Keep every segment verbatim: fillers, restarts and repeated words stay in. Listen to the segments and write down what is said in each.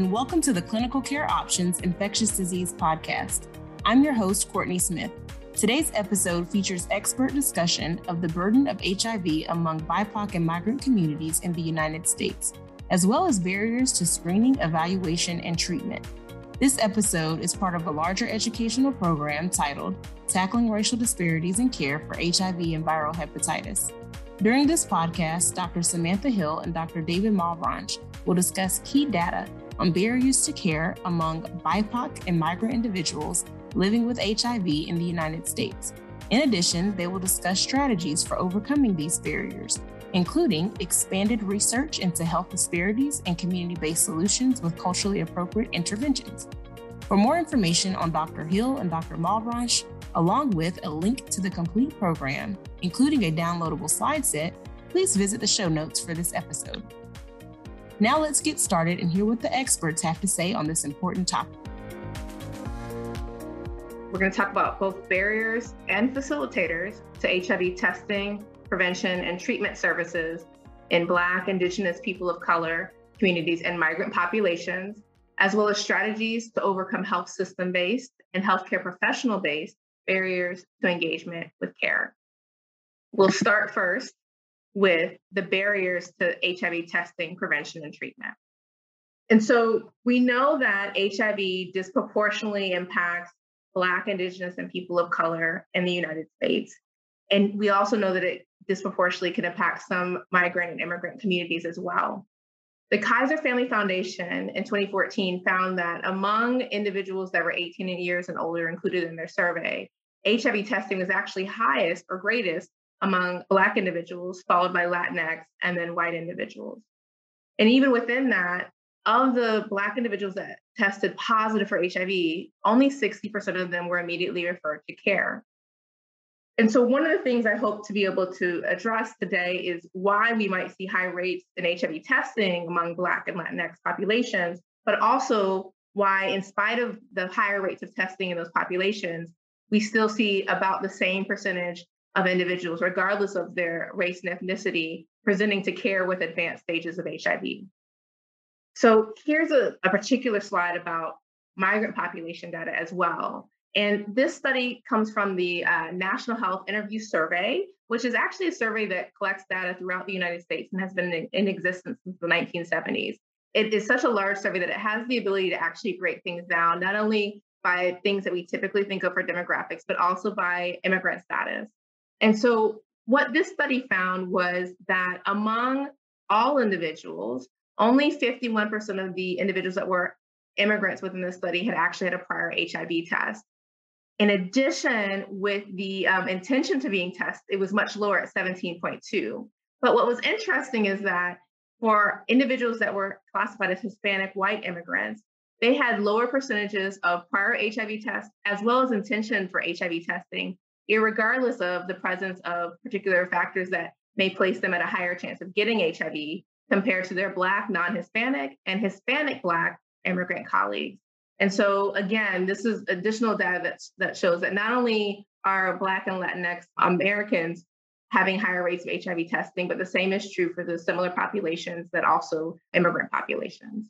and welcome to the Clinical Care Options Infectious Disease Podcast. I'm your host, Courtney Smith. Today's episode features expert discussion of the burden of H I V among B I P O C and migrant communities in the United States, as well as barriers to screening, evaluation, and treatment. This episode is part of a larger educational program titled Tackling Racial Disparities in Care for H I V and Viral Hepatitis. During this podcast, Doctor Samantha Hill and Doctor David Malebranche will discuss key data on barriers to care among B I P O C and migrant individuals living with H I V in the United States. In addition, they will discuss strategies for overcoming these barriers, including expanded research into health disparities and community-based solutions with culturally appropriate interventions. For more information on Doctor Hill and Doctor Malebranche, along with a link to the complete program, including a downloadable slide set, please visit the show notes for this episode. Now let's get started and hear what the experts have to say on this important topic. We're going to talk about both barriers and facilitators to H I V testing, prevention, and treatment services in Black, Indigenous, people of color communities and migrant populations, as well as strategies to overcome health system-based and healthcare professional-based barriers to engagement with care. We'll start first with the barriers to H I V testing, prevention, and treatment. And so we know that H I V disproportionately impacts Black, Indigenous, and people of color in the United States. And we also know that it disproportionately can impact some migrant and immigrant communities as well. The Kaiser Family Foundation in twenty fourteen found that among individuals that were eighteen years and older included in their survey, H I V testing was actually highest or greatest among Black individuals, followed by Latinx, and then white individuals. And even within that, of the Black individuals that tested positive for H I V, only sixty percent of them were immediately referred to care. And so one of the things I hope to be able to address today is why we might see high rates in H I V testing among Black and Latinx populations, but also why, in spite of the higher rates of testing in those populations, we still see about the same percentage of individuals, regardless of their race and ethnicity, presenting to care with advanced stages of H I V. So here's a, a particular slide about migrant population data as well. And this study comes from the uh, National Health Interview Survey, which is actually a survey that collects data throughout the United States and has been in, in existence since the nineteen seventies. It is such a large survey that it has the ability to actually break things down, not only by things that we typically think of for demographics, but also by immigrant status. And so what this study found was that among all individuals, only fifty-one percent of the individuals that were immigrants within this study had actually had a prior H I V test. In addition, with the um, intention to being tested, it was much lower at seventeen point two. But what was interesting is that for individuals that were classified as Hispanic white immigrants, they had lower percentages of prior H I V tests as well as intention for H I V testing, irregardless of the presence of particular factors that may place them at a higher chance of getting H I V compared to their Black, non-Hispanic, and Hispanic Black immigrant colleagues. And so again, this is additional data that, that shows that not only are Black and Latinx Americans having higher rates of H I V testing, but the same is true for the similar populations that also immigrant populations.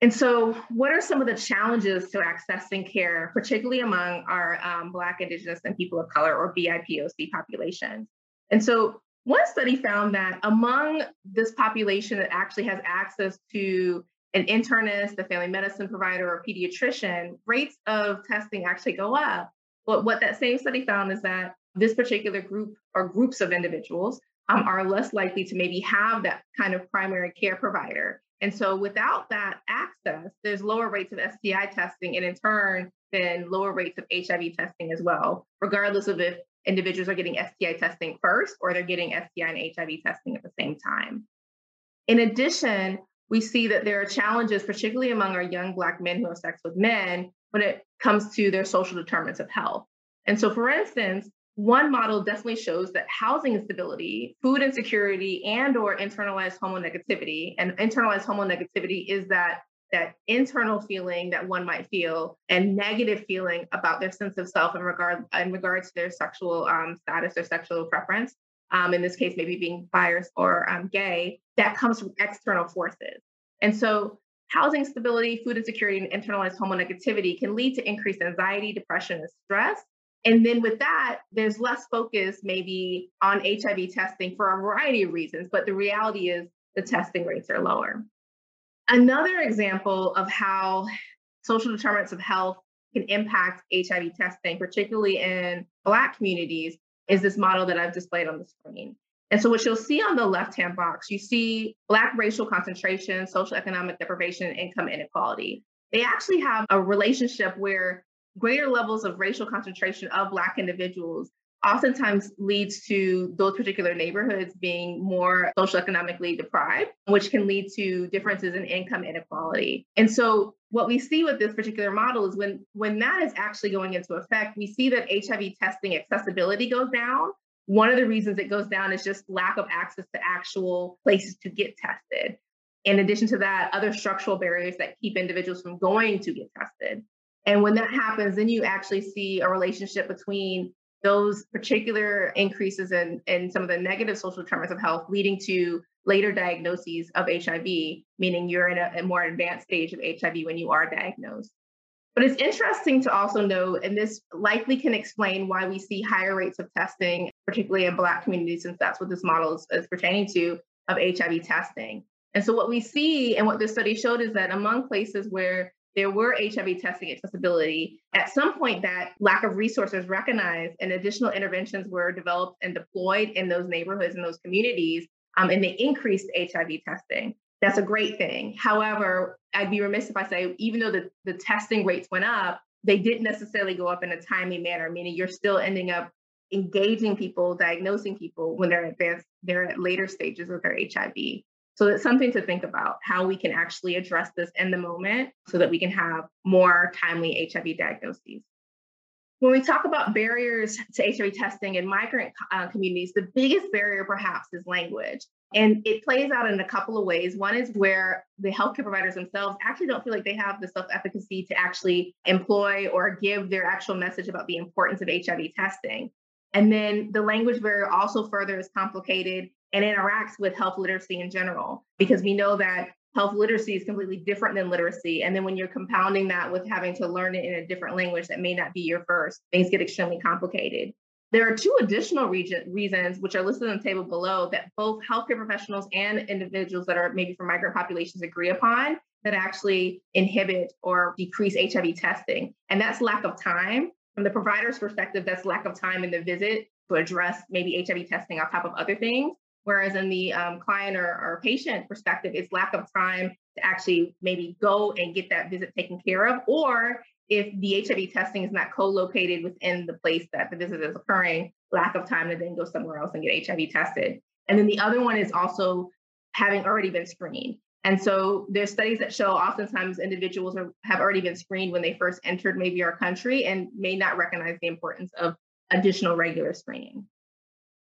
And so what are some of the challenges to accessing care, particularly among our um, Black, Indigenous, and people of color, or B I P O C populations? And so one study found that among this population that actually has access to an internist, a family medicine provider, or a pediatrician, rates of testing actually go up. But what that same study found is that this particular group or groups of individuals um, are less likely to maybe have that kind of primary care provider. And so without that access, there's lower rates of S T I testing, and in turn, then lower rates of H I V testing as well, regardless of if individuals are getting S T I testing first or they're getting S T I and H I V testing at the same time. In addition, we see that there are challenges, particularly among our young Black men who have sex with men, when it comes to their social determinants of health. And so, for instance, one model definitely shows that housing instability, food insecurity, and or internalized homonegativity, and internalized homonegativity is that, that internal feeling that one might feel and negative feeling about their sense of self in regard in regards to their sexual um, status or sexual preference. Um, in this case, maybe being bi or um, gay, that comes from external forces. And so Housing stability, food insecurity, and internalized homonegativity can lead to increased anxiety, depression, and stress. And then with that, there's less focus maybe on H I V testing for a variety of reasons, but the reality is the testing rates are lower. Another example of how social determinants of health can impact H I V testing, particularly in Black communities, is this model that I've displayed on the screen. And so what you'll see on the left-hand box, you see Black racial concentration, social economic deprivation, and income inequality. They actually have a relationship where greater levels of racial concentration of Black individuals oftentimes leads to those particular neighborhoods being more socioeconomically deprived, which can lead to differences in income inequality. And so what we see with this particular model is when, when that is actually going into effect, we see that H I V testing accessibility goes down. One of the reasons it goes down is just lack of access to actual places to get tested. In addition to that, other structural barriers that keep individuals from going to get tested. And when that happens, then you actually see a relationship between those particular increases in, in some of the negative social determinants of health leading to later diagnoses of H I V, meaning you're in a, a more advanced stage of H I V when you are diagnosed. But it's interesting to also note, and this likely can explain why we see higher rates of testing, particularly in Black communities, since that's what this model is, is pertaining to, of H I V testing. And so what we see and what this study showed is that among places where there were H I V testing accessibility, at some point that lack of resources recognized and additional interventions were developed and deployed in those neighborhoods and those communities, um, and they increased H I V testing. That's a great thing. However, I'd be remiss if I say, even though the, the testing rates went up, they didn't necessarily go up in a timely manner, meaning you're still ending up engaging people, diagnosing people when they're advanced, they're at later stages of their H I V. So it's something to think about, how we can actually address this in the moment so that we can have more timely H I V diagnoses. When we talk about barriers to H I V testing in migrant uh, communities, the biggest barrier perhaps is language. And it plays out in a couple of ways. One is where the healthcare providers themselves actually don't feel like they have the self-efficacy to actually employ or give their actual message about the importance of H I V testing. And then the language barrier also further is complicated and interacts with health literacy in general, because we know that health literacy is completely different than literacy. And then when you're compounding that with having to learn it in a different language that may not be your first, things get extremely complicated. There are two additional region, reasons, which are listed on the table below, that both healthcare professionals and individuals that are maybe from migrant populations agree upon that actually inhibit or decrease H I V testing. And that's lack of time. From the provider's perspective, that's lack of time in the visit to address maybe H I V testing on top of other things. Whereas in the um, client or, or patient perspective, it's lack of time to actually maybe go and get that visit taken care of, or if the H I V testing is not co-located within the place that the visit is occurring, lack of time to then go somewhere else and get H I V tested. And then the other one is also having already been screened. And so there's studies that show oftentimes individuals are, have already been screened when they first entered maybe our country and may not recognize the importance of additional regular screening.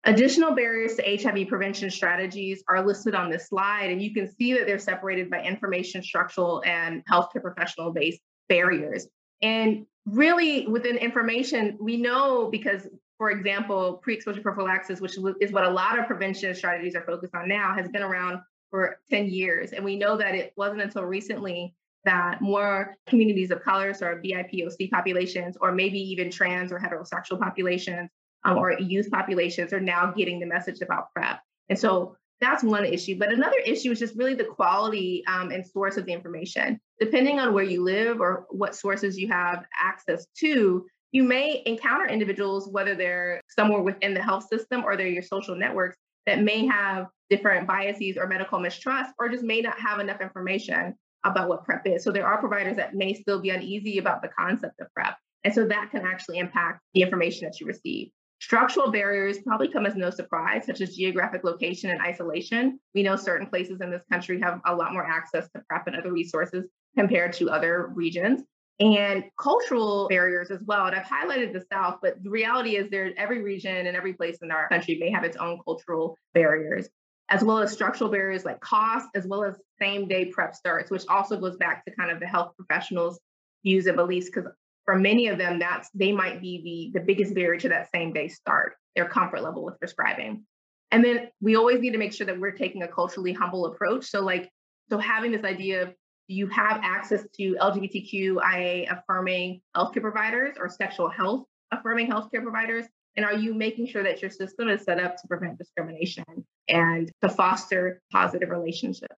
Additional barriers to H I V prevention strategies are listed on this slide, and you can see that they're separated by information, structural, and healthcare professional-based barriers. And really, within information, we know because, for example, pre-exposure prophylaxis, which is what a lot of prevention strategies are focused on now, has been around for ten years. And we know that it wasn't until recently that more communities of color, so our B I P O C populations, or maybe even trans or heterosexual populations, Um, or youth populations are now getting the message about PrEP. And so that's one issue. But another issue is just really the quality um, and source of the information. Depending on where you live or what sources you have access to, you may encounter individuals, whether they're somewhere within the health system or they're your social networks, that may have different biases or medical mistrust, or just may not have enough information about what PrEP is. So there are providers that may still be uneasy about the concept of PrEP. And so that can actually impact the information that you receive. Structural barriers probably come as no surprise, such as geographic location and isolation. We know certain places in this country have a lot more access to PrEP and other resources compared to other regions, and cultural barriers as well. And I've highlighted the South, but the reality is there every region and every place in our country may have its own cultural barriers, as well as structural barriers like cost, as well as same-day PrEP starts, which also goes back to kind of the health professionals' views and beliefs, because for many of them, that's they might be the, the biggest barrier to that same day start, their comfort level with prescribing. And then we always need to make sure that we're taking a culturally humble approach. So like, so having this idea of, you have access to L G B T Q I A affirming healthcare providers or sexual health affirming healthcare providers? And are you making sure that your system is set up to prevent discrimination and to foster positive relationships?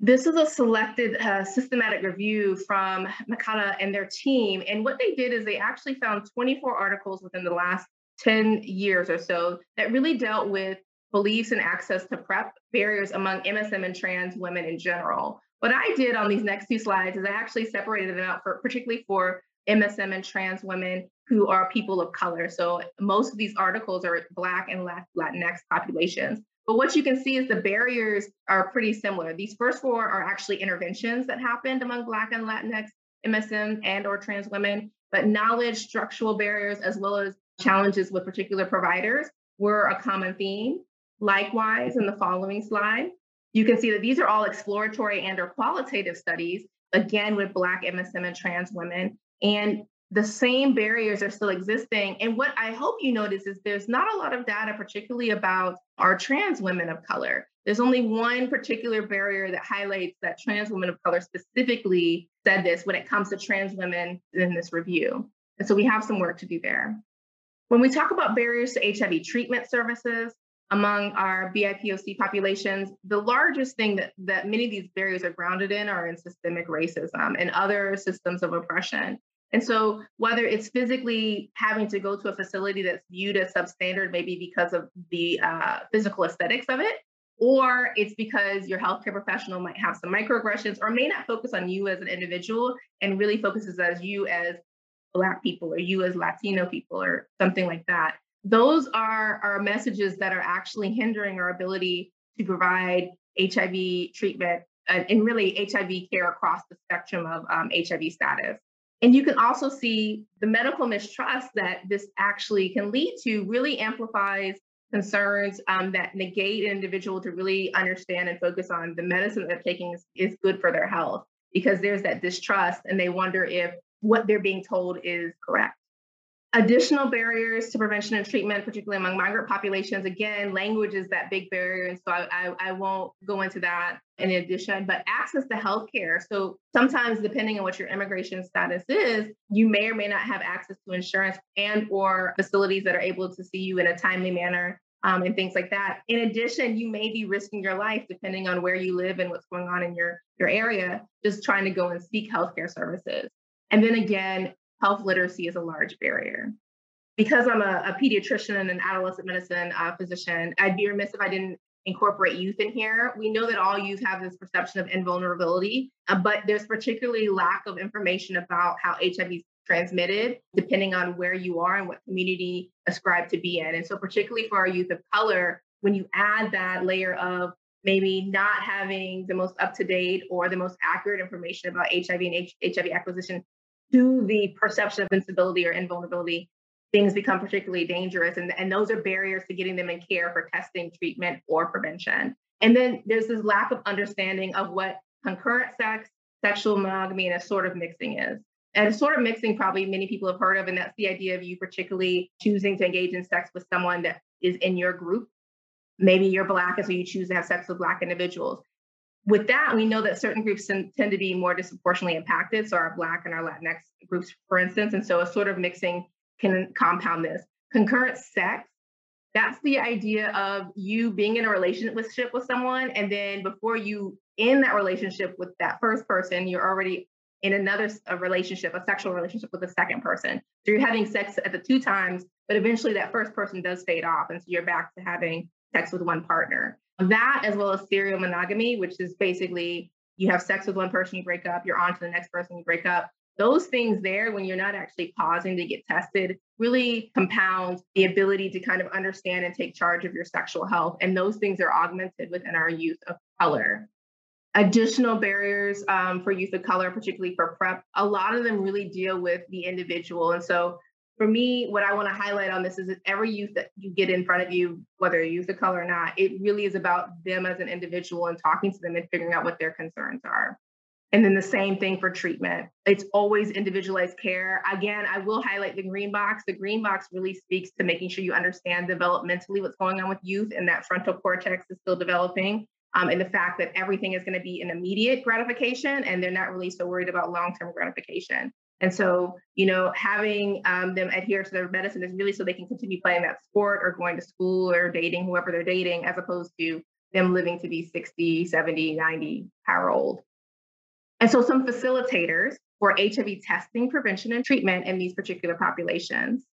This is a selected uh, systematic review from Makata and their team. And what they did is they actually found twenty-four articles within the last ten years or so that really dealt with beliefs and access to PrEP barriers among M S M and trans women in general. What I did on these next two slides is I actually separated them out for particularly for M S M and trans women who are people of color. So most of these articles are Black and Latinx populations. But what you can see is the barriers are pretty similar. These first four are actually interventions that happened among Black and Latinx, M S M, and or trans women, but knowledge, structural barriers, as well as challenges with particular providers were a common theme. Likewise, in the following slide, you can see that these are all exploratory and or qualitative studies, again, with Black, M S M, and trans women. And the same barriers are still existing. And what I hope you notice is there's not a lot of data, particularly about our trans women of color. There's only one particular barrier that highlights that trans women of color specifically said this when it comes to trans women in this review. And so we have some work to do there. When we talk about barriers to H I V treatment services, among our B I P O C populations, the largest thing that, that many of these barriers are grounded in are in systemic racism and other systems of oppression. And so whether it's physically having to go to a facility that's viewed as substandard, maybe because of the uh, physical aesthetics of it, or it's because your healthcare professional might have some microaggressions or may not focus on you as an individual and really focuses on you as Black people or you as Latino people or something like that. Those are our messages that are actually hindering our ability to provide H I V treatment and, and really H I V care across the spectrum of um, H I V status. And you can also see the medical mistrust that this actually can lead to really amplifies concerns um, that negate an individual to really understand and focus on the medicine that they're taking is, is good for their health, because there's that distrust and they wonder if what they're being told is correct. Additional barriers to prevention and treatment, particularly among migrant populations. Again, language is that big barrier, and so I, I, I won't go into that in addition, but access to healthcare. So sometimes, depending on what your immigration status is, you may or may not have access to insurance and or facilities that are able to see you in a timely manner um, and things like that. In addition, you may be risking your life, depending on where you live and what's going on in your, your area, just trying to go and seek healthcare services. And then again, health literacy is a large barrier. Because I'm a, a pediatrician and an adolescent medicine uh, physician, I'd be remiss if I didn't incorporate youth in here. We know that all youth have this perception of invulnerability, uh, but there's particularly lack of information about how H I V is transmitted, depending on where you are and what community ascribed to be in. And so particularly for our youth of color, when you add that layer of maybe not having the most up-to-date or the most accurate information about H I V and H- HIV acquisition, to the perception of instability or invulnerability, things become particularly dangerous. And, and those are barriers to getting them in care for testing, treatment, or prevention. And then there's this lack of understanding of what concurrent sex, sexual monogamy, and assortive mixing is. And assortive mixing, probably many people have heard of, and that's the idea of you particularly choosing to engage in sex with someone that is in your group. Maybe you're Black, and so you choose to have sex with Black individuals. With that, we know that certain groups tend to be more disproportionately impacted. So our Black and our Latinx groups, for instance. And so a sort of mixing can compound this. Concurrent sex, that's the idea of you being in a relationship with someone. And then before you end that relationship with that first person, you're already in another a relationship, a sexual relationship with a second person. So you're having sex at the two times, but eventually that first person does fade off. And so you're back to having sex with one partner. That, as well as serial monogamy, which is basically you have sex with one person, you break up, you're on to the next person, you break up. Those things there, when you're not actually pausing to get tested, really compound the ability to kind of understand and take charge of your sexual health. And those things are augmented within our youth of color. Additional barriers um, for youth of color, particularly for PrEP, a lot of them really deal with the individual. And so for me, what I want to highlight on this is that every youth that you get in front of you, whether you're youth of color or not, it really is about them as an individual and talking to them and figuring out what their concerns are. And then the same thing for treatment. It's always individualized care. Again, I will highlight the green box. The green box really speaks to making sure you understand developmentally what's going on with youth and that frontal cortex is still developing. um, and the fact that everything is going to be an immediate gratification and they're not really so worried about long-term gratification. And so, you know, having um, them adhere to their medicine is really so they can continue playing that sport or going to school or dating whoever they're dating, as opposed to them living to be sixty, seventy, ninety, however old. And so some facilitators for H I V testing, prevention, and treatment in these particular populations.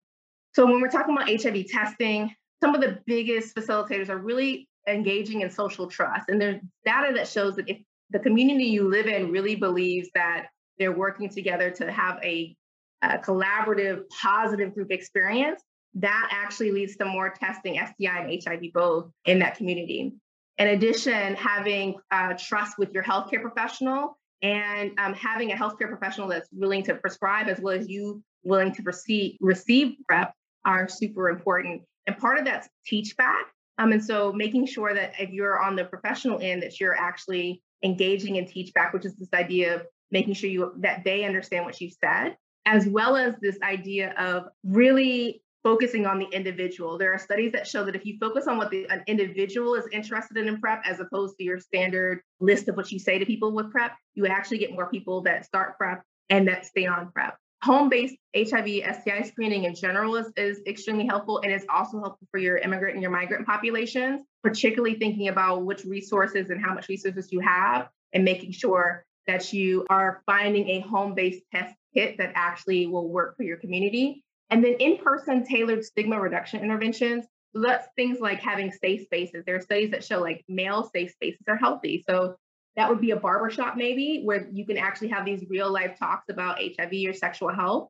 So when we're talking about H I V testing, some of the biggest facilitators are really engaging in social trust. And there's data that shows that if the community you live in really believes that they're working together to have a, a collaborative, positive group experience, that actually leads to more testing, S T I and H I V both, in that community. In addition, having uh, trust with your healthcare professional and um, having a healthcare professional that's willing to prescribe as well as you willing to receive, receive PrEP are super important. And part of that's teach back. Um, and so making sure that if you're on the professional end, that you're actually engaging in teach back, which is this idea of making sure you that they understand what you said, as well as this idea of really focusing on the individual. There are studies that show that if you focus on what the, an individual is interested in in PrEP, as opposed to your standard list of what you say to people with PrEP, you would actually get more people that start PrEP and that stay on PrEP. Home-based H I V, S T I screening in general is, is extremely helpful, and it's also helpful for your immigrant and your migrant populations, particularly thinking about which resources and how much resources you have and making sure that you are finding a home-based test kit that actually will work for your community. And then in-person tailored stigma reduction interventions. So that's things like having safe spaces. There are studies that show like male safe spaces are healthy. So that would be a barbershop maybe, where you can actually have these real life talks about H I V or sexual health.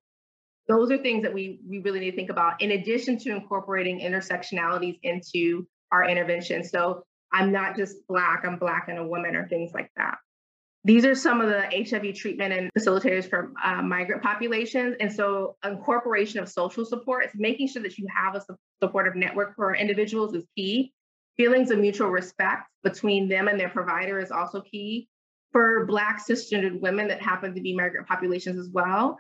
Those are things that we, we really need to think about, in addition to incorporating intersectionalities into our intervention. So I'm not just Black, I'm Black and a woman, or things like that. These are some of the H I V treatment and facilitators for uh, migrant populations. And so incorporation of social support, it's making sure that you have a su- supportive network for individuals is key. Feelings of mutual respect between them and their provider is also key. For Black cisgendered women that happen to be migrant populations as well,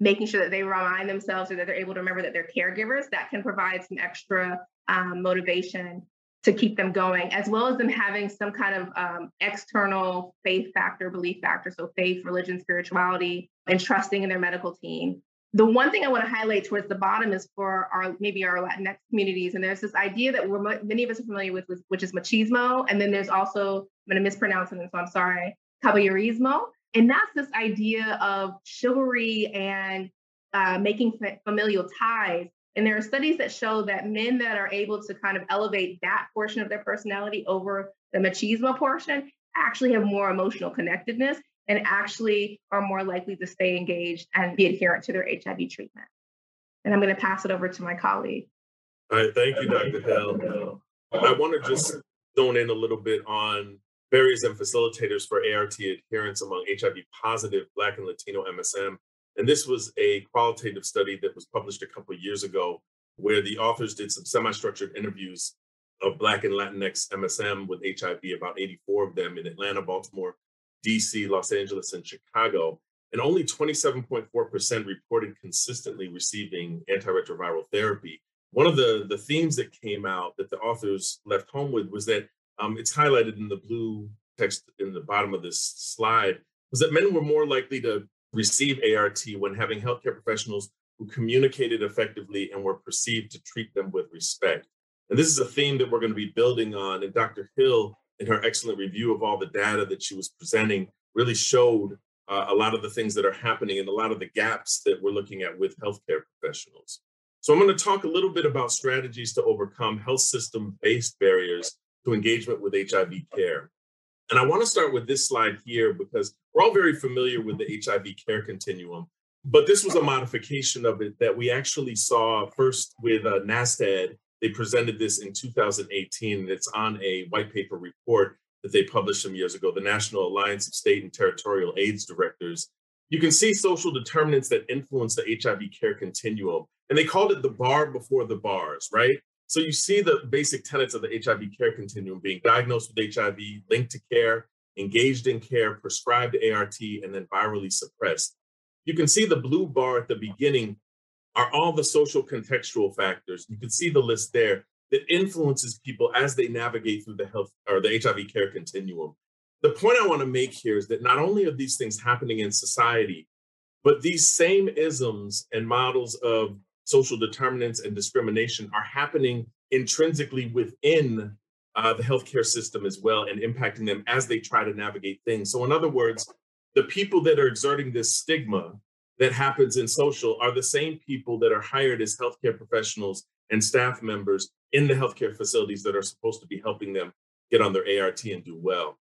making sure that they remind themselves or that they're able to remember that they're caregivers, that can provide some extra um, motivation to keep them going, as well as them having some kind of um, external faith factor, belief factor. So faith, religion, spirituality, and trusting in their medical team. The one thing I want to highlight towards the bottom is for our, maybe our Latinx communities. And there's this idea that we're, many of us are familiar with, which is machismo. And then there's also, I'm going to mispronounce it, so I'm sorry, caballerismo. And that's this idea of chivalry and uh, making familial ties. And there are studies that show that men that are able to kind of elevate that portion of their personality over the machismo portion actually have more emotional connectedness and actually are more likely to stay engaged and be adherent to their H I V treatment. And I'm going to pass it over to my colleague. All right. Thank you, Doctor Hill. I want to just zone in a little bit on barriers and facilitators for A R T adherence among H I V positive Black and Latino M S M. And this was a qualitative study that was published a couple of years ago, where the authors did some semi-structured interviews of Black and Latinx M S M with H I V, about eighty-four of them in Atlanta, Baltimore, D C, Los Angeles, and Chicago. And only twenty-seven point four percent reported consistently receiving antiretroviral therapy. One of the, the themes that came out that the authors left home with was that um, it's highlighted in the blue text in the bottom of this slide, was that men were more likely to receive A R T when having healthcare professionals who communicated effectively and were perceived to treat them with respect. And this is a theme that we're going to be building on. And Doctor Hill, in her excellent review of all the data that she was presenting, really showed uh, a lot of the things that are happening and a lot of the gaps that we're looking at with healthcare professionals. So I'm going to talk a little bit about strategies to overcome health system-based barriers to engagement with H I V care. And I want to start with this slide here, because we're all very familiar with the H I V care continuum, but this was a modification of it that we actually saw first with uh, NASTAD. They presented this in two thousand eighteen, and it's on a white paper report that they published some years ago, the National Alliance of State and Territorial AIDS Directors. You can see social determinants that influence the H I V care continuum, and they called it the bar before the bars, right? So you see the basic tenets of the H I V care continuum being diagnosed with H I V, linked to care, engaged in care, prescribed A R T, and then virally suppressed. You can see the blue bar at the beginning are all the social contextual factors. You can see the list there that influences people as they navigate through the health or the H I V care continuum. The point I want to make here is that not only are these things happening in society, but these same isms and models of social determinants and discrimination are happening intrinsically within uh, the healthcare system as well, and impacting them as they try to navigate things. So in other words, the people that are exerting this stigma that happens in social are the same people that are hired as healthcare professionals and staff members in the healthcare facilities that are supposed to be helping them get on their A R T and do well.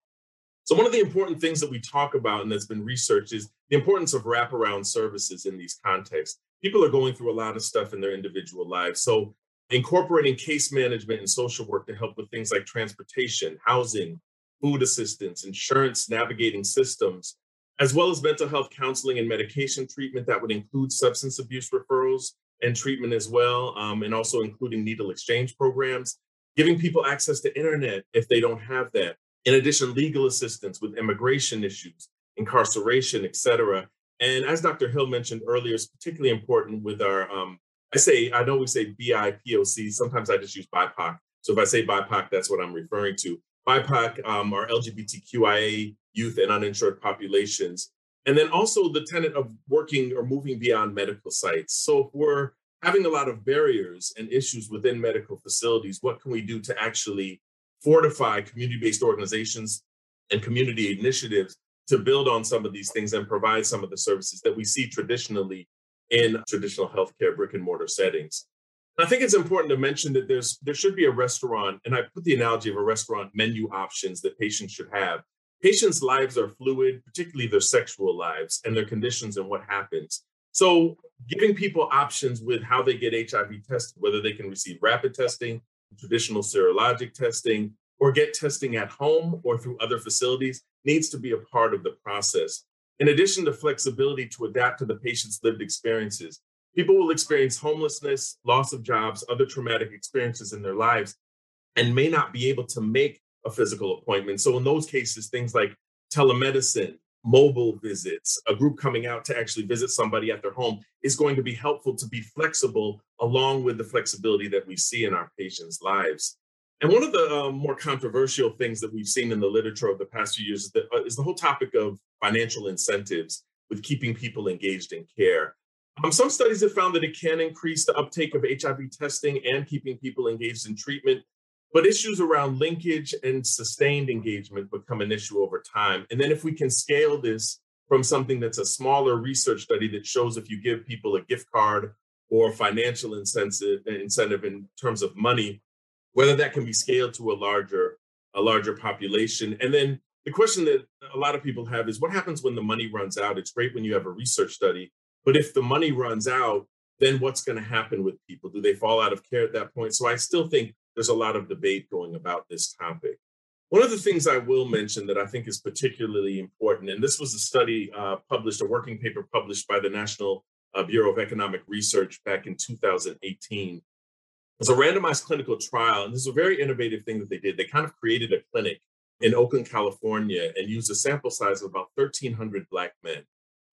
So one of the important things that we talk about and that's been researched is the importance of wraparound services in these contexts. People are going through a lot of stuff in their individual lives. So incorporating case management and social work to help with things like transportation, housing, food assistance, insurance, navigating systems, as well as mental health counseling and medication treatment that would include substance abuse referrals and treatment as well, um, and also including needle exchange programs, giving people access to internet if they don't have that. In addition, legal assistance with immigration issues, incarceration, et cetera. And as Doctor Hill mentioned earlier, it's particularly important with our, um, I say, I know we say B I P O C, sometimes I just use B I P O C. So if I say B I P O C, that's what I'm referring to. B I P O C um, are L G B T Q I A youth and uninsured populations. And then also the tenet of working or moving beyond medical sites. So if we're having a lot of barriers and issues within medical facilities, what can we do to actually fortify community-based organizations and community initiatives to build on some of these things and provide some of the services that we see traditionally in traditional healthcare brick and mortar settings? I think it's important to mention that there's there should be a restaurant, and I put the analogy of a restaurant, menu options that patients should have. Patients' lives are fluid, particularly their sexual lives and their conditions and what happens. So giving people options with how they get H I V tested, whether they can receive rapid testing, traditional serologic testing, or get testing at home or through other facilities, needs to be a part of the process. In addition to flexibility to adapt to the patient's lived experiences, people will experience homelessness, loss of jobs, other traumatic experiences in their lives, and may not be able to make a physical appointment. So in those cases, things like telemedicine, mobile visits, a group coming out to actually visit somebody at their home is going to be helpful to be flexible along with the flexibility that we see in our patients' lives. And one of the um, more controversial things that we've seen in the literature over the past few years is the, uh, is the whole topic of financial incentives with keeping people engaged in care. Um, some studies have found that it can increase the uptake of H I V testing and keeping people engaged in treatment, but issues around linkage and sustained engagement become an issue over time. And then if we can scale this from something that's a smaller research study that shows if you give people a gift card or financial incentive, incentive in terms of money, whether that can be scaled to a larger, a larger population. And then the question that a lot of people have is what happens when the money runs out? It's great when you have a research study, but if the money runs out, then what's going to happen with people? Do they fall out of care at that point? So I still think there's a lot of debate going about this topic. One of the things I will mention that I think is particularly important, and this was a study uh, published, a working paper published by the National uh, Bureau of Economic Research back in two thousand eighteen. It was a randomized clinical trial, and this is a very innovative thing that they did. They kind of created a clinic in Oakland, California, and used a sample size of about thirteen hundred Black men.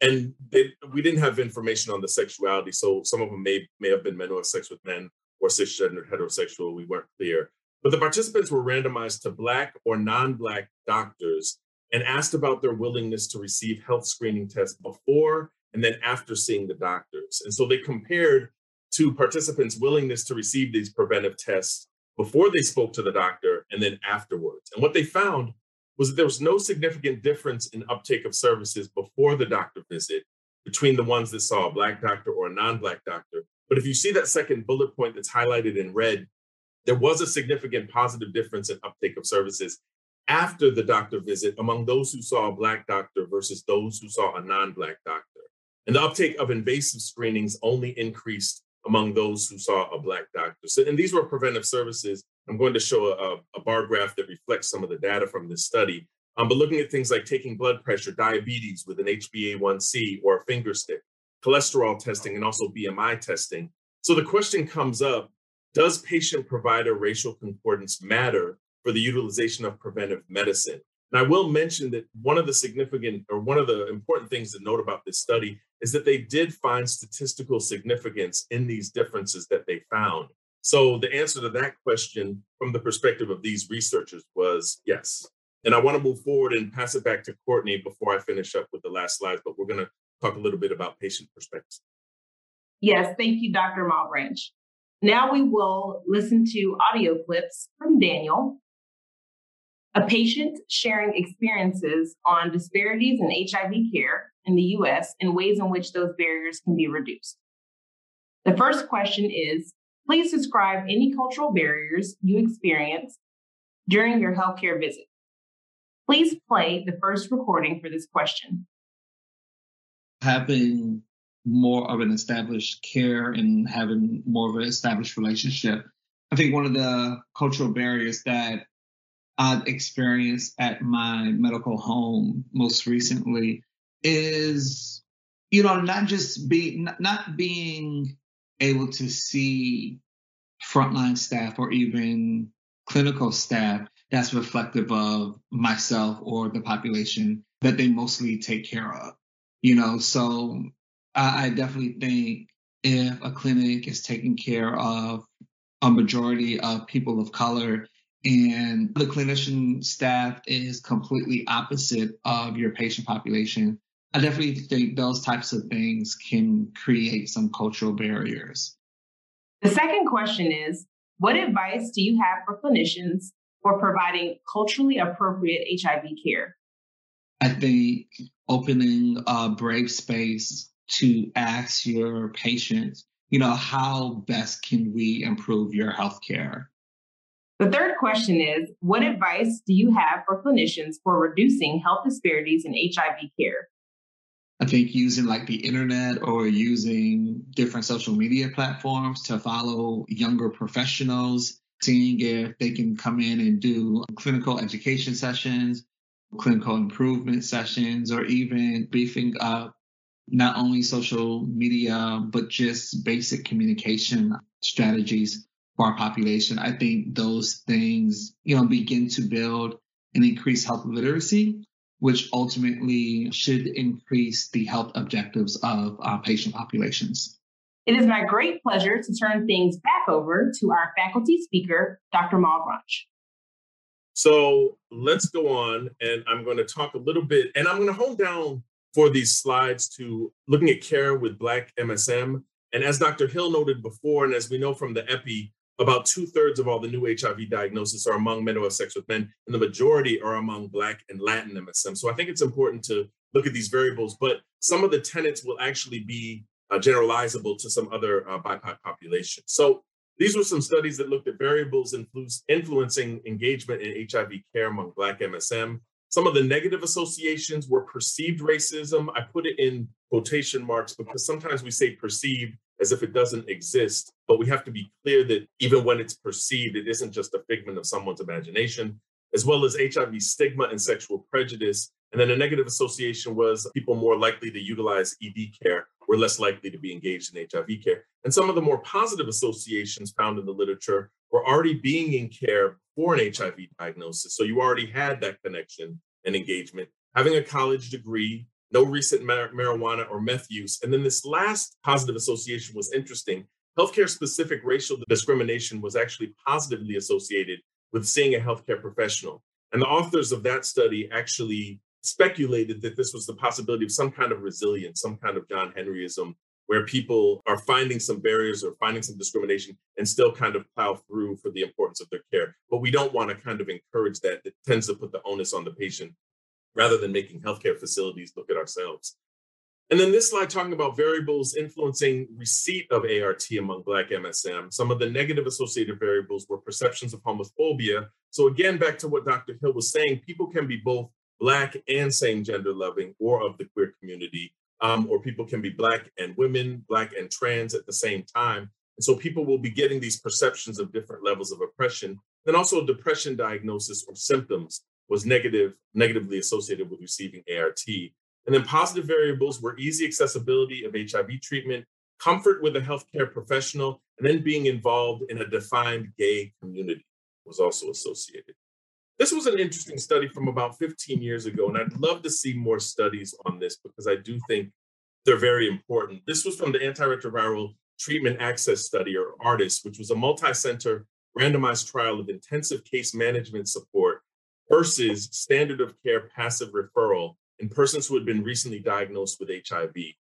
And they, we didn't have information on the sexuality, so some of them may, may have been men who have sex with men, or cisgendered heterosexual, we weren't clear. But the participants were randomized to Black or non-Black doctors and asked about their willingness to receive health screening tests before and then after seeing the doctors. And so they compared to participants' willingness to receive these preventive tests before they spoke to the doctor and then afterwards. And what they found was that there was no significant difference in uptake of services before the doctor visit between the ones that saw a Black doctor or a non-Black doctor. But if you see that second bullet point that's highlighted in red, there was a significant positive difference in uptake of services after the doctor visit among those who saw a Black doctor versus those who saw a non-Black doctor. And the uptake of invasive screenings only increased among those who saw a Black doctor. So, and these were preventive services. I'm going to show a, a bar graph that reflects some of the data from this study. Um, but looking at things like taking blood pressure, diabetes with an H b A one C or a finger stick, cholesterol testing, and also B M I testing. So the question comes up, does patient-provider racial concordance matter for the utilization of preventive medicine? And I will mention that one of the significant or one of the important things to note about this study is that they did find statistical significance in these differences that they found. So the answer to that question from the perspective of these researchers was yes. And I want to move forward and pass it back to Courtney before I finish up with the last slides, but we're going to talk a little bit about patient perspectives. Yes, thank you, Doctor Malebranche. Now we will listen to audio clips from Daniel, a patient sharing experiences on disparities in H I V care in the U S and ways in which those barriers can be reduced. The first question is, please describe any cultural barriers you experience during your healthcare visit. Please play the first recording for this question. Having more of an established care and having more of an established relationship, I think one of the cultural barriers that I've experienced at my medical home most recently is, you know, not just being, not being able to see frontline staff or even clinical staff that's reflective of myself or the population that they mostly take care of, you know? So I definitely think if a clinic is taking care of a majority of people of color and the clinician staff is completely opposite of your patient population, I definitely think those types of things can create some cultural barriers. The second question is, what advice do you have for clinicians for providing culturally appropriate H I V care? I think opening a brave space to ask your patients, you know, how best can we improve your health care? The third question is, what advice do you have for clinicians for reducing health disparities in H I V care? I think using like the internet or using different social media platforms to follow younger professionals, seeing if they can come in and do clinical education sessions, clinical improvement sessions, or even beefing up not only social media, but just basic communication strategies for our population. I think those things, you know, begin to build and increase health literacy, which ultimately should increase the health objectives of our patient populations. It is my great pleasure to turn things back over to our faculty speaker, Doctor Malebranche. So let's go on, and I'm going to talk a little bit, and I'm going to hone down for these slides to looking at care with Black M S M. And as Doctor Hill noted before, and as we know from the E P I, about two-thirds of all the new H I V diagnoses are among men who have sex with men, and the majority are among Black and Latin M S M. So I think it's important to look at these variables, but some of the tenets will actually be uh, generalizable to some other uh, B I P O C populations. So these were some studies that looked at variables influ- influencing engagement in H I V care among Black M S M. Some of the negative associations were perceived racism. I put it in quotation marks because sometimes we say perceived as if it doesn't exist, but we have to be clear that even when it's perceived, it isn't just a figment of someone's imagination, as well as H I V stigma and sexual prejudice. And then a negative association was people more likely to utilize E D care were less likely to be engaged in H I V care. And some of the more positive associations found in the literature were already being in care before an H I V diagnosis. So you already had that connection and engagement, having a college degree, no recent mar- marijuana or meth use. And then this last positive association was interesting. Healthcare-specific racial discrimination was actually positively associated with seeing a healthcare professional. And the authors of that study actually speculated that this was the possibility of some kind of resilience, some kind of John Henryism, where people are finding some barriers or finding some discrimination and still kind of plow through for the importance of their care. But we don't want to kind of encourage that. That tends to put the onus on the patient, rather than making healthcare facilities look at ourselves. And then this slide talking about variables influencing receipt of A R T among Black M S M. Some of the negative associated variables were perceptions of homophobia. So again, back to what Doctor Hill was saying, people can be both Black and same gender loving or of the queer community, um, or people can be Black and women, Black and trans at the same time. And so people will be getting these perceptions of different levels of oppression. Then also depression diagnosis or symptoms was negative, negatively associated with receiving A R T. And then positive variables were easy accessibility of H I V treatment, comfort with a healthcare professional, and then being involved in a defined gay community was also associated. This was an interesting study from about fifteen years ago, and I'd love to see more studies on this because I do think they're very important. This was from the Antiretroviral Treatment Access Study, or ARTIST, which was a multi-center randomized trial of intensive case management support versus standard of care passive referral in persons who had been recently diagnosed with H I V.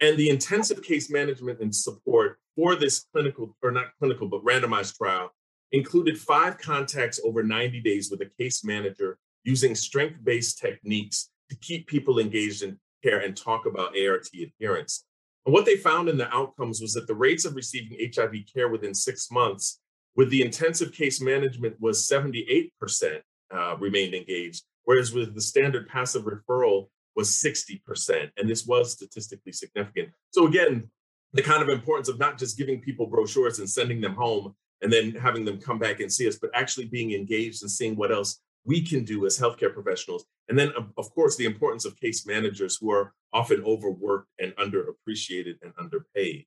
And the intensive case management and support for this clinical, or not clinical, but randomized trial included five contacts over ninety days with a case manager using strength-based techniques to keep people engaged in care and talk about A R T adherence. And what they found in the outcomes was that the rates of receiving H I V care within six months with the intensive case management was seventy-eight percent uh, remained engaged, whereas with the standard passive referral was sixty percent, and this was statistically significant. So again, the kind of importance of not just giving people brochures and sending them home and then having them come back and see us, but actually being engaged and seeing what else we can do as healthcare professionals. And then, of course, the importance of case managers who are often overworked and underappreciated and underpaid.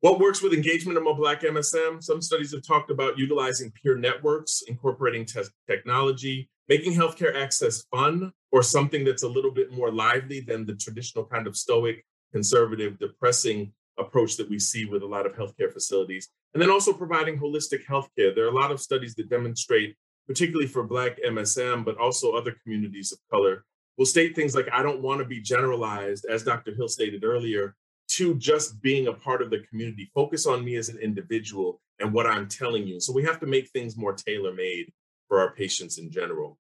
What works with engagement among Black M S M? Some studies have talked about utilizing peer networks, incorporating te- technology, making healthcare access fun, or something that's a little bit more lively than the traditional kind of stoic, conservative, depressing approach that we see with a lot of healthcare facilities. And then also providing holistic healthcare. There are a lot of studies that demonstrate, particularly for Black M S M, but also other communities of color, will state things like, I don't want to be generalized, as Doctor Hill stated earlier, to just being a part of the community. Focus on me as an individual and what I'm telling you. So we have to make things more tailor-made for our patients in general.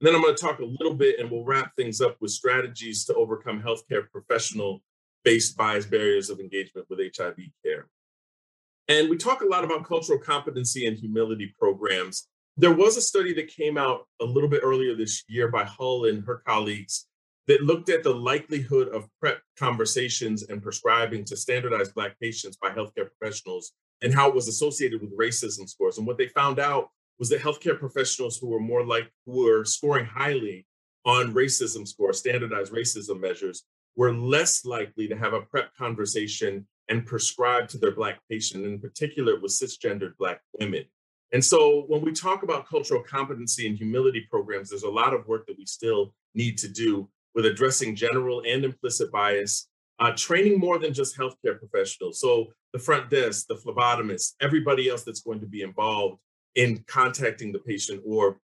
And then I'm going to talk a little bit, and we'll wrap things up with strategies to overcome healthcare professional-based bias barriers of engagement with H I V care. And we talk a lot about cultural competency and humility programs. There was a study that came out a little bit earlier this year by Hull and her colleagues that looked at the likelihood of PrEP conversations and prescribing to standardized Black patients by healthcare professionals and how it was associated with racism scores. And what they found out was that healthcare professionals who were more like, who were scoring highly on racism scores, standardized racism measures, were less likely to have a PrEP conversation and prescribe to their Black patient. In particular, it was cisgendered Black women. And so when we talk about cultural competency and humility programs, there's a lot of work that we still need to do with addressing general and implicit bias, uh, training more than just healthcare professionals. So the front desk, the phlebotomist, everybody else that's going to be involved in contacting the patient or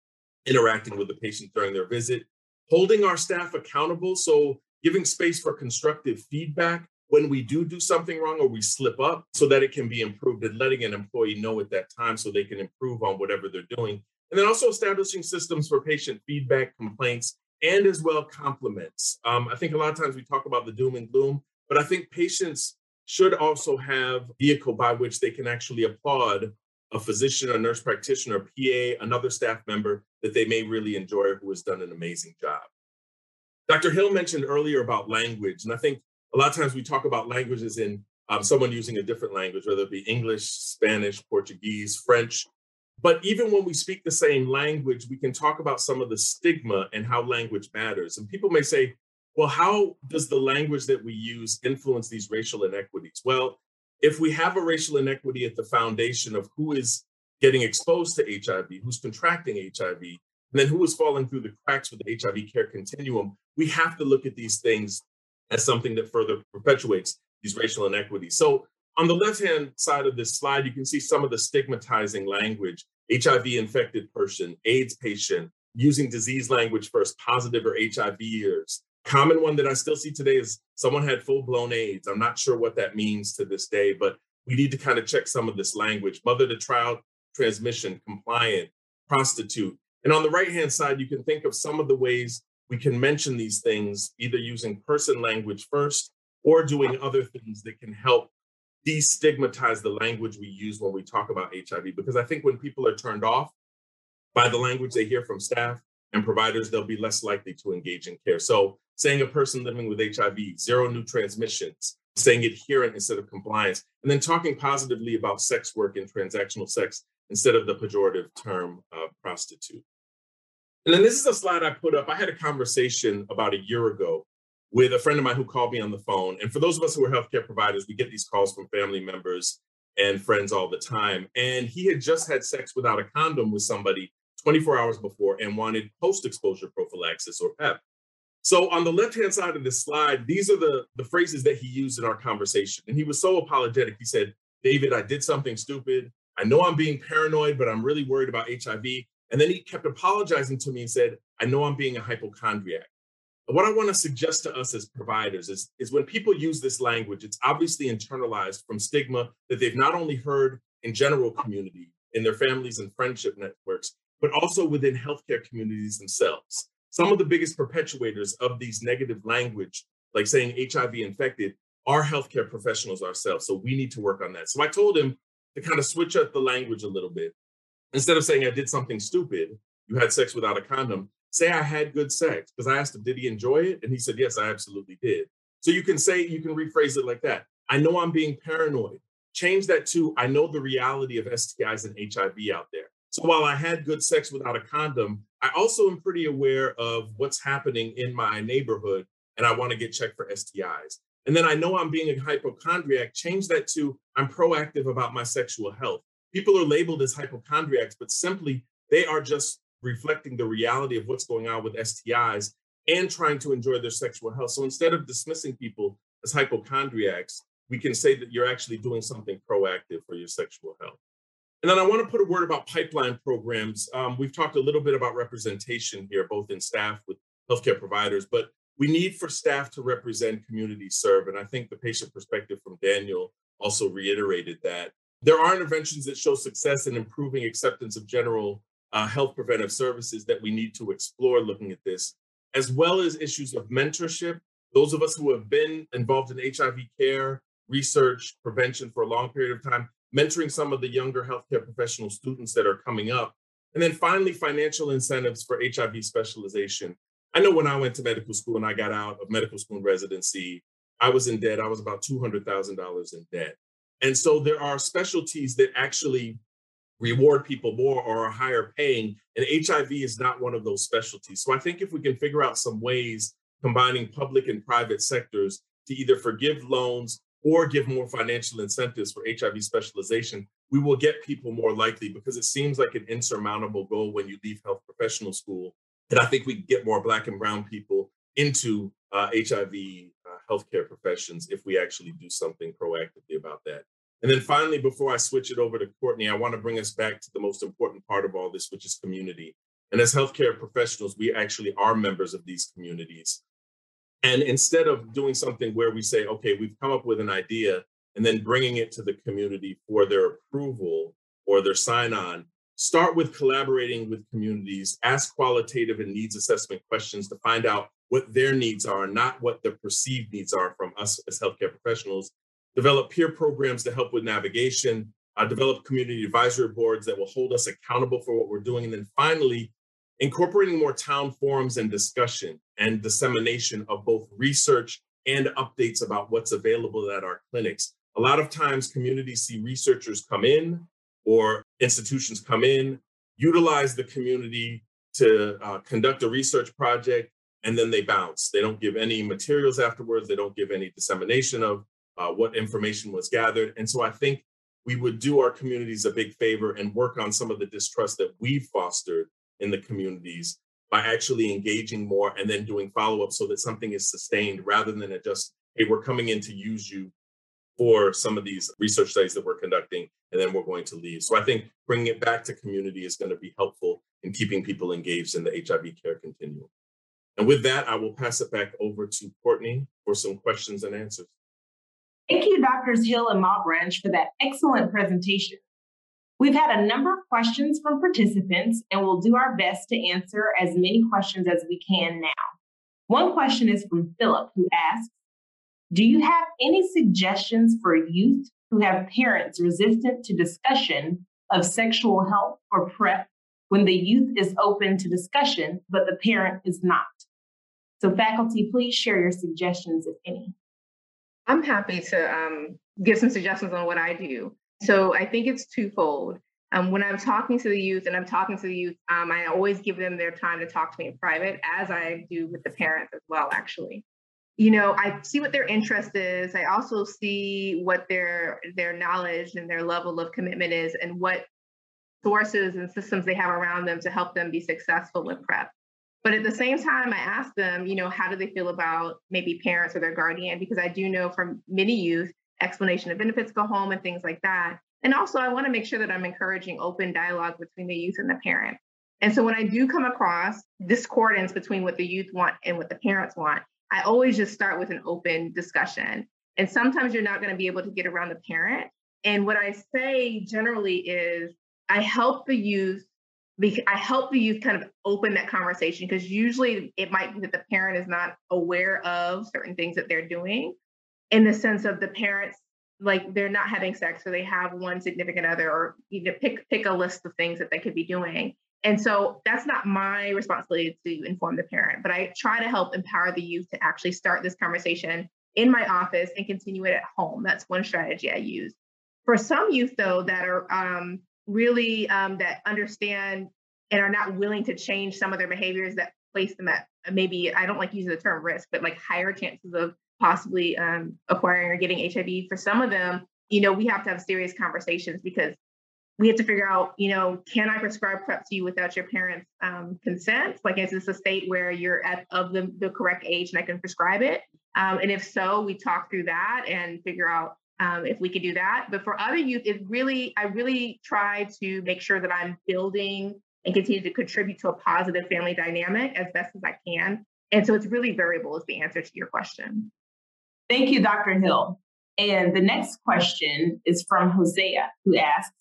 interacting with the patient during their visit, holding our staff accountable. So giving space for constructive feedback when we do do something wrong or we slip up so that it can be improved, and letting an employee know at that time so they can improve on whatever they're doing. And then also establishing systems for patient feedback, complaints, and as well compliments. Um, I think a lot of times we talk about the doom and gloom, but I think patients should also have a vehicle by which they can actually applaud a physician, a nurse practitioner, P A, another staff member that they may really enjoy who has done an amazing job. Doctor Hill mentioned earlier about language, and I think a lot of times we talk about language as in um, someone using a different language, whether it be English, Spanish, Portuguese, French. But even when we speak the same language, we can talk about some of the stigma and how language matters. And people may say, well, how does the language that we use influence these racial inequities? Well, if we have a racial inequity at the foundation of who is getting exposed to H I V, who's contracting H I V, and then who is falling through the cracks with the H I V care continuum, we have to look at these things as something that further perpetuates these racial inequities. So on the left-hand side of this slide, you can see some of the stigmatizing language, H I V-infected person, AIDS patient, using disease language first, positive or HIVers. Common one that I still see today is someone had full-blown AIDS. I'm not sure what that means to this day, but we need to kind of check some of this language. Mother-to-child transmission, compliant, prostitute. And on the right-hand side, you can think of some of the ways we can mention these things, either using person language first or doing other things that can help destigmatize the language we use when we talk about H I V, because I think when people are turned off by the language they hear from staff and providers, they'll be less likely to engage in care. So saying a person living with H I V, zero new transmissions, saying adherent instead of compliance, and then talking positively about sex work and transactional sex instead of the pejorative term uh, prostitute. And then this is a slide I put up. I had a conversation about a year ago with a friend of mine who called me on the phone. And for those of us who are healthcare providers, we get these calls from family members and friends all the time. And he had just had sex without a condom with somebody twenty-four hours before and wanted post-exposure prophylaxis, or PEP. So on the left-hand side of this slide, these are the, the phrases that he used in our conversation. And he was so apologetic. He said, David, I did something stupid. I know I'm being paranoid, but I'm really worried about H I V. And then he kept apologizing to me and said, I know I'm being a hypochondriac. What I want to suggest to us as providers is, is when people use this language, it's obviously internalized from stigma that they've not only heard in general community, in their families and friendship networks, but also within healthcare communities themselves. Some of the biggest perpetuators of these negative language, like saying H I V infected, are healthcare professionals ourselves. So we need to work on that. So I told him to kind of switch up the language a little bit. Instead of saying I did something stupid, you had sex without a condom, say I had good sex, because I asked him, did he enjoy it? And he said, yes, I absolutely did. So you can say, you can rephrase it like that. I know I'm being paranoid. Change that to, I know the reality of S T Is and H I V out there. So while I had good sex without a condom, I also am pretty aware of what's happening in my neighborhood, and I want to get checked for S T Is. And then I know I'm being a hypochondriac. Change that to, I'm proactive about my sexual health. People are labeled as hypochondriacs, but simply they are just reflecting the reality of what's going on with S T Is and trying to enjoy their sexual health. So instead of dismissing people as hypochondriacs, we can say that you're actually doing something proactive for your sexual health. And then I want to put a word about pipeline programs. Um, we've talked a little bit about representation here, both in staff with healthcare providers, but we need for staff to represent, community serve. And I think the patient perspective from Daniel also reiterated that. There are interventions that show success in improving acceptance of general uh, health preventive services that we need to explore looking at this, as well as issues of mentorship. Those of us who have been involved in H I V care, research, prevention for a long period of time, mentoring some of the younger healthcare professional students that are coming up. And then finally, financial incentives for H I V specialization. I know when I went to medical school and I got out of medical school and residency, I was in debt. I was about two hundred thousand dollars in debt. And so there are specialties that actually reward people more or are higher paying, and H I V is not one of those specialties. So I think if we can figure out some ways combining public and private sectors to either forgive loans or give more financial incentives for H I V specialization, we will get people more likely, because it seems like an insurmountable goal when you leave health professional school. And I think we get more Black and brown people into uh, H I V uh, healthcare professions if we actually do something proactively about that. And then finally, before I switch it over to Courtney, I want to bring us back to the most important part of all this, which is community. And as healthcare professionals, we actually are members of these communities. And instead of doing something where we say, okay, we've come up with an idea and then bringing it to the community for their approval or their sign on, start with collaborating with communities, ask qualitative and needs assessment questions to find out what their needs are, not what the perceived needs are from us as healthcare professionals, develop peer programs to help with navigation, uh, develop community advisory boards that will hold us accountable for what we're doing. And then finally, incorporating more town forums and discussion and dissemination of both research and updates about what's available at our clinics. A lot of times communities see researchers come in or institutions come in, utilize the community to uh, conduct a research project, and then they bounce. They don't give any materials afterwards. They don't give any dissemination of uh, what information was gathered. And so I think we would do our communities a big favor and work on some of the distrust that we've fostered in the communities by actually engaging more and then doing follow-up so that something is sustained rather than it just, hey, we're coming in to use you for some of these research studies that we're conducting, and then we're going to leave. So I think bringing it back to community is going to be helpful in keeping people engaged in the H I V care continuum. And with that, I will pass it back over to Courtney for some questions and answers. Thank you, Doctors Hill and Malebranche, for that excellent presentation. We've had a number of questions from participants, and we'll do our best to answer as many questions as we can now. One question is from Philip, who asks, do you have any suggestions for youth who have parents resistant to discussion of sexual health or PrEP when the youth is open to discussion, but the parent is not? So faculty, please share your suggestions, if any. I'm happy to um, give some suggestions on what I do. So I think it's twofold. Um, when I'm talking to the youth and I'm talking to the youth, um, I always give them their time to talk to me in private, as I do with the parents as well, actually. You know, I see what their interest is. I also see what their, their knowledge and their level of commitment is and what sources and systems they have around them to help them be successful with PrEP. But at the same time, I asked them, you know, how do they feel about maybe parents or their guardian? Because I do know from many youth, explanation of benefits go home and things like that. And also, I want to make sure that I'm encouraging open dialogue between the youth and the parent. And so when I do come across discordance between what the youth want and what the parents want, I always just start with an open discussion. And sometimes you're not going to be able to get around the parent. And what I say generally is I help the youth, I help the youth kind of open that conversation, because usually it might be that the parent is not aware of certain things that they're doing, in the sense of the parents, like they're not having sex or they have one significant other, or you know, pick, pick a list of things that they could be doing. And so that's not my responsibility to inform the parent, but I try to help empower the youth to actually start this conversation in my office and continue it at home. That's one strategy I use. For some youth, though, that are um, really um, that understand and are not willing to change some of their behaviors that place them at maybe, I don't like using the term risk, but like higher chances of possibly um, acquiring or getting H I V. For some of them, you know, we have to have serious conversations, because we have to figure out, you know, can I prescribe PrEP to you without your parents' um, consent? Like, is this a state where you're at of the, the correct age and I can prescribe it? Um, and if so, we talk through that and figure out um, if we could do that. But for other youth, it really, I really try to make sure that I'm building and continue to contribute to a positive family dynamic as best as I can. And so it's really variable is the answer to your question. Thank you, Doctor Hill. And the next question is from Hosea, who asks,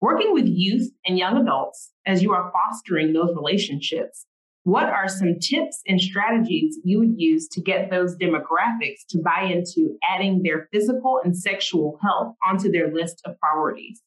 working with youth and young adults as you are fostering those relationships, what are some tips and strategies you would use to get those demographics to buy into adding their physical and sexual health onto their list of priorities?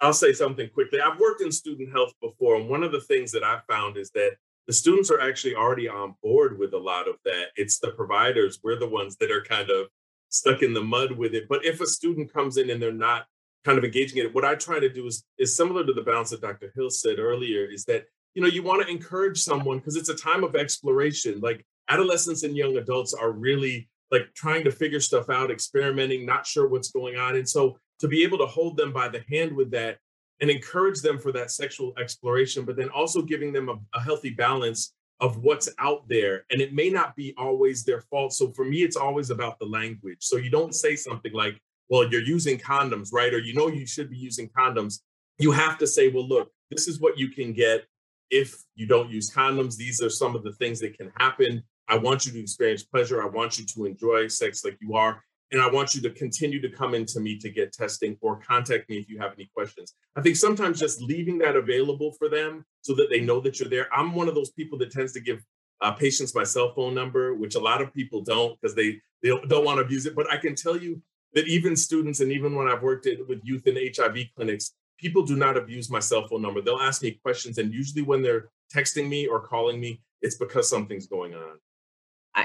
I'll say something quickly. I've worked in student health before, and one of the things that I found is that the students are actually already on board with a lot of that. It's the providers, we're the ones that are kind of stuck in the mud with it. But if a student comes in and they're not kind of engaging in it, what I try to do is, is similar to the balance that Doctor Hill said earlier, is that, you know, you want to encourage someone because it's a time of exploration. Like adolescents and young adults are really like trying to figure stuff out, experimenting, not sure what's going on. And so to be able to hold them by the hand with that and encourage them for that sexual exploration, but then also giving them a, a healthy balance of what's out there. And it may not be always their fault. So for me, it's always about the language. So you don't say something like, well, you're using condoms, right? Or you know you should be using condoms. You have to say, well, look, this is what you can get if you don't use condoms. These are some of the things that can happen. I want you to experience pleasure. I want you to enjoy sex like you are. And I want you to continue to come into me to get testing, or contact me if you have any questions. I think sometimes just leaving that available for them so that they know that you're there. I'm one of those people that tends to give uh, patients my cell phone number, which a lot of people don't because they, they don't want to abuse it. But I can tell you that even students, and even when I've worked at, with youth in H I V clinics, people do not abuse my cell phone number. They'll ask me questions. And usually when they're texting me or calling me, it's because something's going on.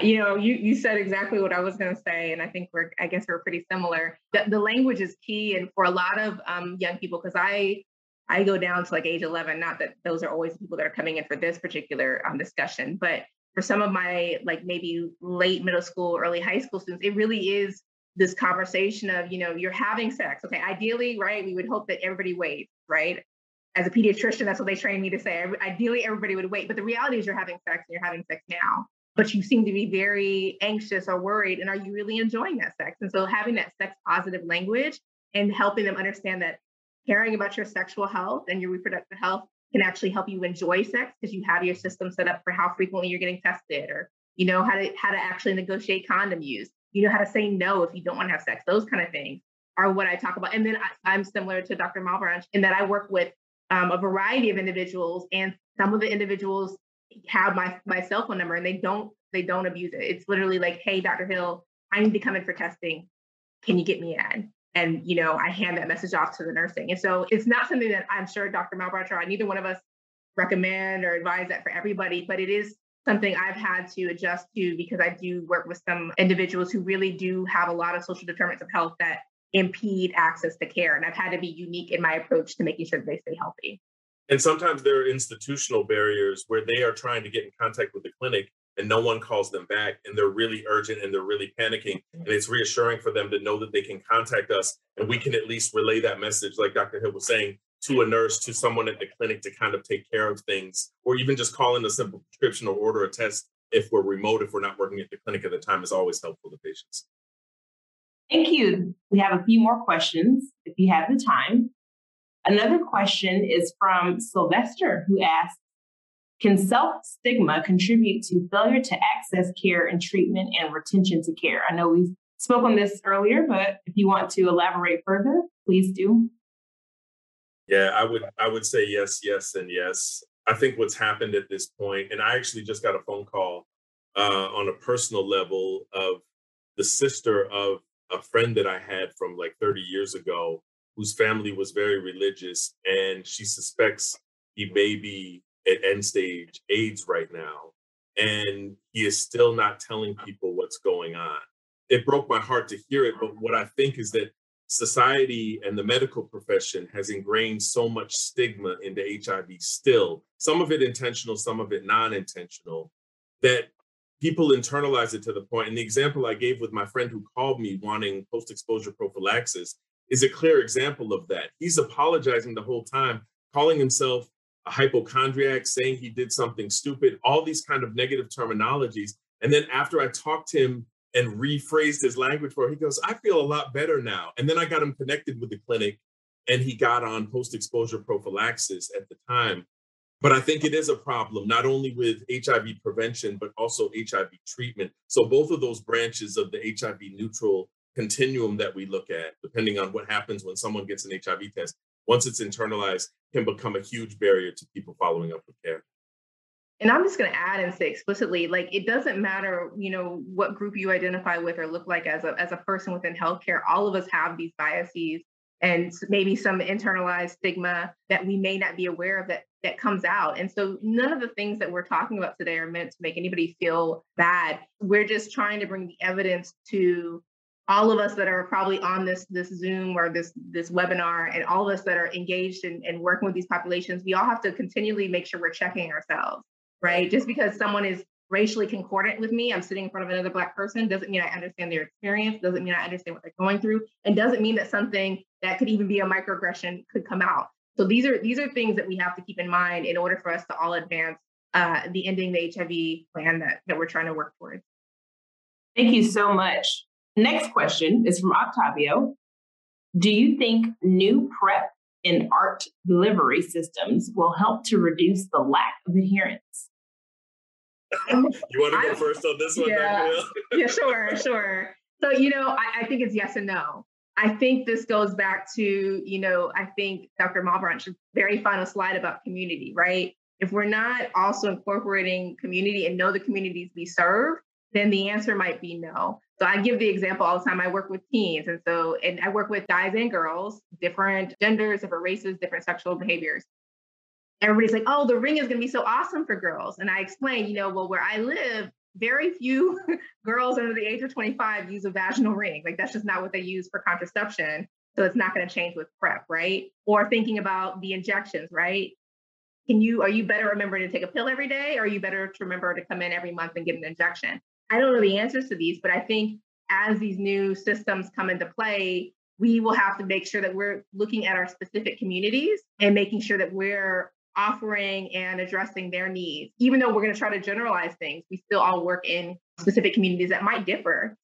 You know, you, you said exactly what I was going to say. And I think we're, I guess we're pretty similar. The, the language is key. And for a lot of um, young people, because I, I go down to like age eleven, not that those are always people that are coming in for this particular um, discussion, but for some of my, like maybe late middle school, early high school students, it really is this conversation of, you know, you're having sex. Okay. Ideally, right. We would hope that everybody waits, right? As a pediatrician, that's what they trained me to say. Ideally, everybody would wait, but the reality is you're having sex and you're having sex now. But you seem to be very anxious or worried. And are you really enjoying that sex? And so having that sex positive language and helping them understand that caring about your sexual health and your reproductive health can actually help you enjoy sex, because you have your system set up for how frequently you're getting tested, or you know how to how to actually negotiate condom use. You know how to say no if you don't want to have sex. Those kind of things are what I talk about. And then I, I'm similar to Doctor Malebranche in that I work with um, a variety of individuals, and some of the individuals have my, my cell phone number and they don't, they don't abuse it. It's literally like, hey, Doctor Hill, I need to come in for testing. Can you get me in? And, you know, I hand that message off to the nursing. And so it's not something that I'm sure Doctor Malebranche or neither one of us recommend or advise that for everybody, but it is something I've had to adjust to, because I do work with some individuals who really do have a lot of social determinants of health that impede access to care. And I've had to be unique in my approach to making sure that they stay healthy. And sometimes there are institutional barriers where they are trying to get in contact with the clinic and no one calls them back, and they're really urgent and they're really panicking. And it's reassuring for them to know that they can contact us and we can at least relay that message, like Doctor Hill was saying, to a nurse, to someone at the clinic to kind of take care of things, or even just call in a simple prescription or order a test if we're remote, if we're not working at the clinic at the time, is always helpful to patients. Thank you. We have a few more questions, if you have the time. Another question is from Sylvester, who asks, can self-stigma contribute to failure to access care and treatment and retention to care? I know we spoke on this earlier, but if you want to elaborate further, please do. Yeah, I would I would say yes, yes, and yes. I think what's happened at this point, and I actually just got a phone call uh, on a personal level of the sister of a friend that I had from like thirty years ago, whose family was very religious, and she suspects he may be at end stage AIDS right now, and he is still not telling people what's going on. It broke my heart to hear it, but what I think is that society and the medical profession has ingrained so much stigma into H I V still, some of it intentional, some of it non-intentional, that people internalize it to the point. And the example I gave with my friend who called me wanting post-exposure prophylaxis is a clear example of that. He's apologizing the whole time, calling himself a hypochondriac, saying he did something stupid, all these kind of negative terminologies. And then after I talked to him and rephrased his language for him, he goes, I feel a lot better now. And then I got him connected with the clinic and he got on post-exposure prophylaxis at the time. But I think it is a problem, not only with H I V prevention, but also H I V treatment. So both of those branches of the H I V neutral continuum that we look at, depending on what happens when someone gets an H I V test, once it's internalized, can become a huge barrier to people following up with care. And I'm just going to add and say explicitly, like, it doesn't matter, you know, what group you identify with or look like as a, as a person within healthcare, all of us have these biases and maybe some internalized stigma that we may not be aware of that, that comes out. And so none of the things that we're talking about today are meant to make anybody feel bad. We're just trying to bring the evidence to all of us that are probably on this, this Zoom or this, this webinar, and all of us that are engaged in, in working with these populations. We all have to continually make sure we're checking ourselves, right? Just because someone is racially concordant with me, I'm sitting in front of another Black person, doesn't mean I understand their experience, doesn't mean I understand what they're going through, and doesn't mean that something that could even be a microaggression could come out. So these are, these are things that we have to keep in mind in order for us to all advance uh, the ending the H I V plan that, that we're trying to work towards. Thank you so much. Next question is from Octavio. Do you think new PrEP and A R T delivery systems will help to reduce the lack of adherence? Um, you want to go I, first on this one, yeah, Doctor Hill? Yeah, sure, sure. So, you know, I, I think it's yes and no. I think this goes back to, you know, I think Doctor Malebranche's very final slide about community, right? If we're not also incorporating community and know the communities we serve, then the answer might be no. So I give the example all the time. I work with teens. And so, and I work with guys and girls, different genders, different races, different sexual behaviors. Everybody's like, oh, the ring is going to be so awesome for girls. And I explain, you know, well, where I live, very few girls under the age of twenty-five use a vaginal ring. Like, that's just not what they use for contraception. So it's not going to change with PrEP, right? Or thinking about the injections, right? Can you, are you better remembering to take a pill every day? Or are you better to remember to come in every month and get an injection? I don't know the answers to these, but I think as these new systems come into play, we will have to make sure that we're looking at our specific communities and making sure that we're offering and addressing their needs. Even though we're going to try to generalize things, we still all work in specific communities that might differ.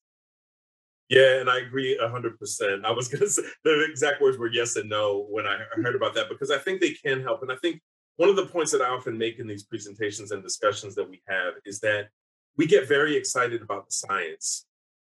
Yeah, and I agree one hundred percent. I was going to say the exact words were yes and no when I heard about that, because I think they can help. And I think one of the points that I often make in these presentations and discussions that we have is that we get very excited about the science,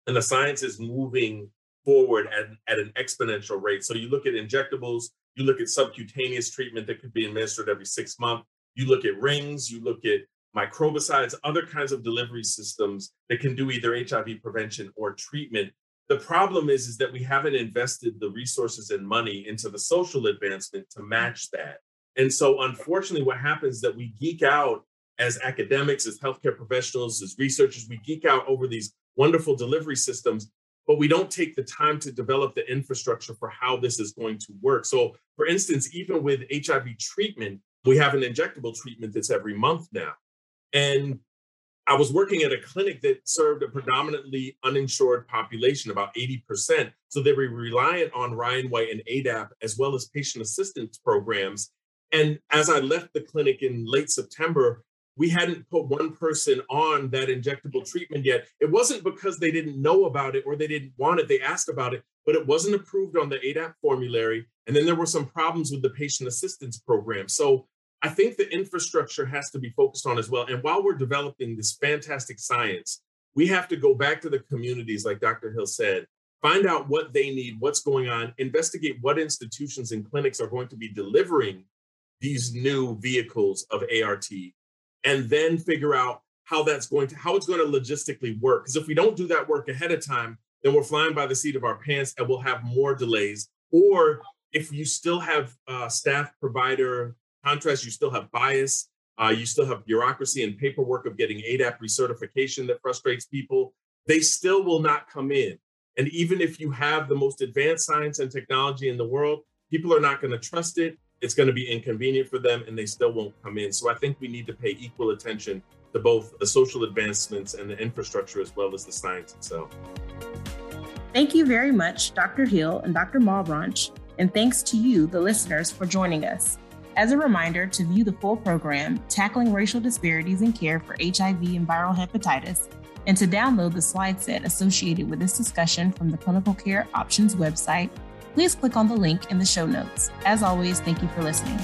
and the science is moving forward at, at an exponential rate. So you look at injectables, you look at subcutaneous treatment that could be administered every six months, you look at rings, you look at microbicides, other kinds of delivery systems that can do either H I V prevention or treatment. The problem is, is that we haven't invested the resources and money into the social advancement to match that. And so unfortunately, what happens is that we geek out as academics, as healthcare professionals, as researchers, we geek out over these wonderful delivery systems, but we don't take the time to develop the infrastructure for how this is going to work. So for instance, even with H I V treatment, we have an injectable treatment that's every month now. And I was working at a clinic that served a predominantly uninsured population, about eighty percent. So they were reliant on Rhineway and A D A P, as well as patient assistance programs. And as I left the clinic in late September, we hadn't put one person on that injectable treatment yet. It wasn't because they didn't know about it or they didn't want it. They asked about it, but it wasn't approved on the A D A P formulary. And then there were some problems with the patient assistance program. So I think the infrastructure has to be focused on as well. And while we're developing this fantastic science, we have to go back to the communities, like Doctor Hill said, find out what they need, what's going on, investigate what institutions and clinics are going to be delivering these new vehicles of A R T, and then figure out how that's going to, how it's going to logistically work. Because if we don't do that work ahead of time, then we're flying by the seat of our pants and we'll have more delays. Or if you still have uh, staff provider contrast, you still have bias, uh, you still have bureaucracy and paperwork of getting A D A P recertification that frustrates people, they still will not come in. And even if you have the most advanced science and technology in the world, people are not going to trust it. It's going to be inconvenient for them and they still won't come in. So I think we need to pay equal attention to both the social advancements and the infrastructure as well as the science itself. Thank you very much, Doctor Hill and Doctor Malebranche, and thanks to you, the listeners, for joining us. As a reminder to view the full program, Tackling Racial Disparities in Care for H I V and Viral Hepatitis, and to download the slide set associated with this discussion from the Clinical Care Options website, please click on the link in the show notes. As always, thank you for listening.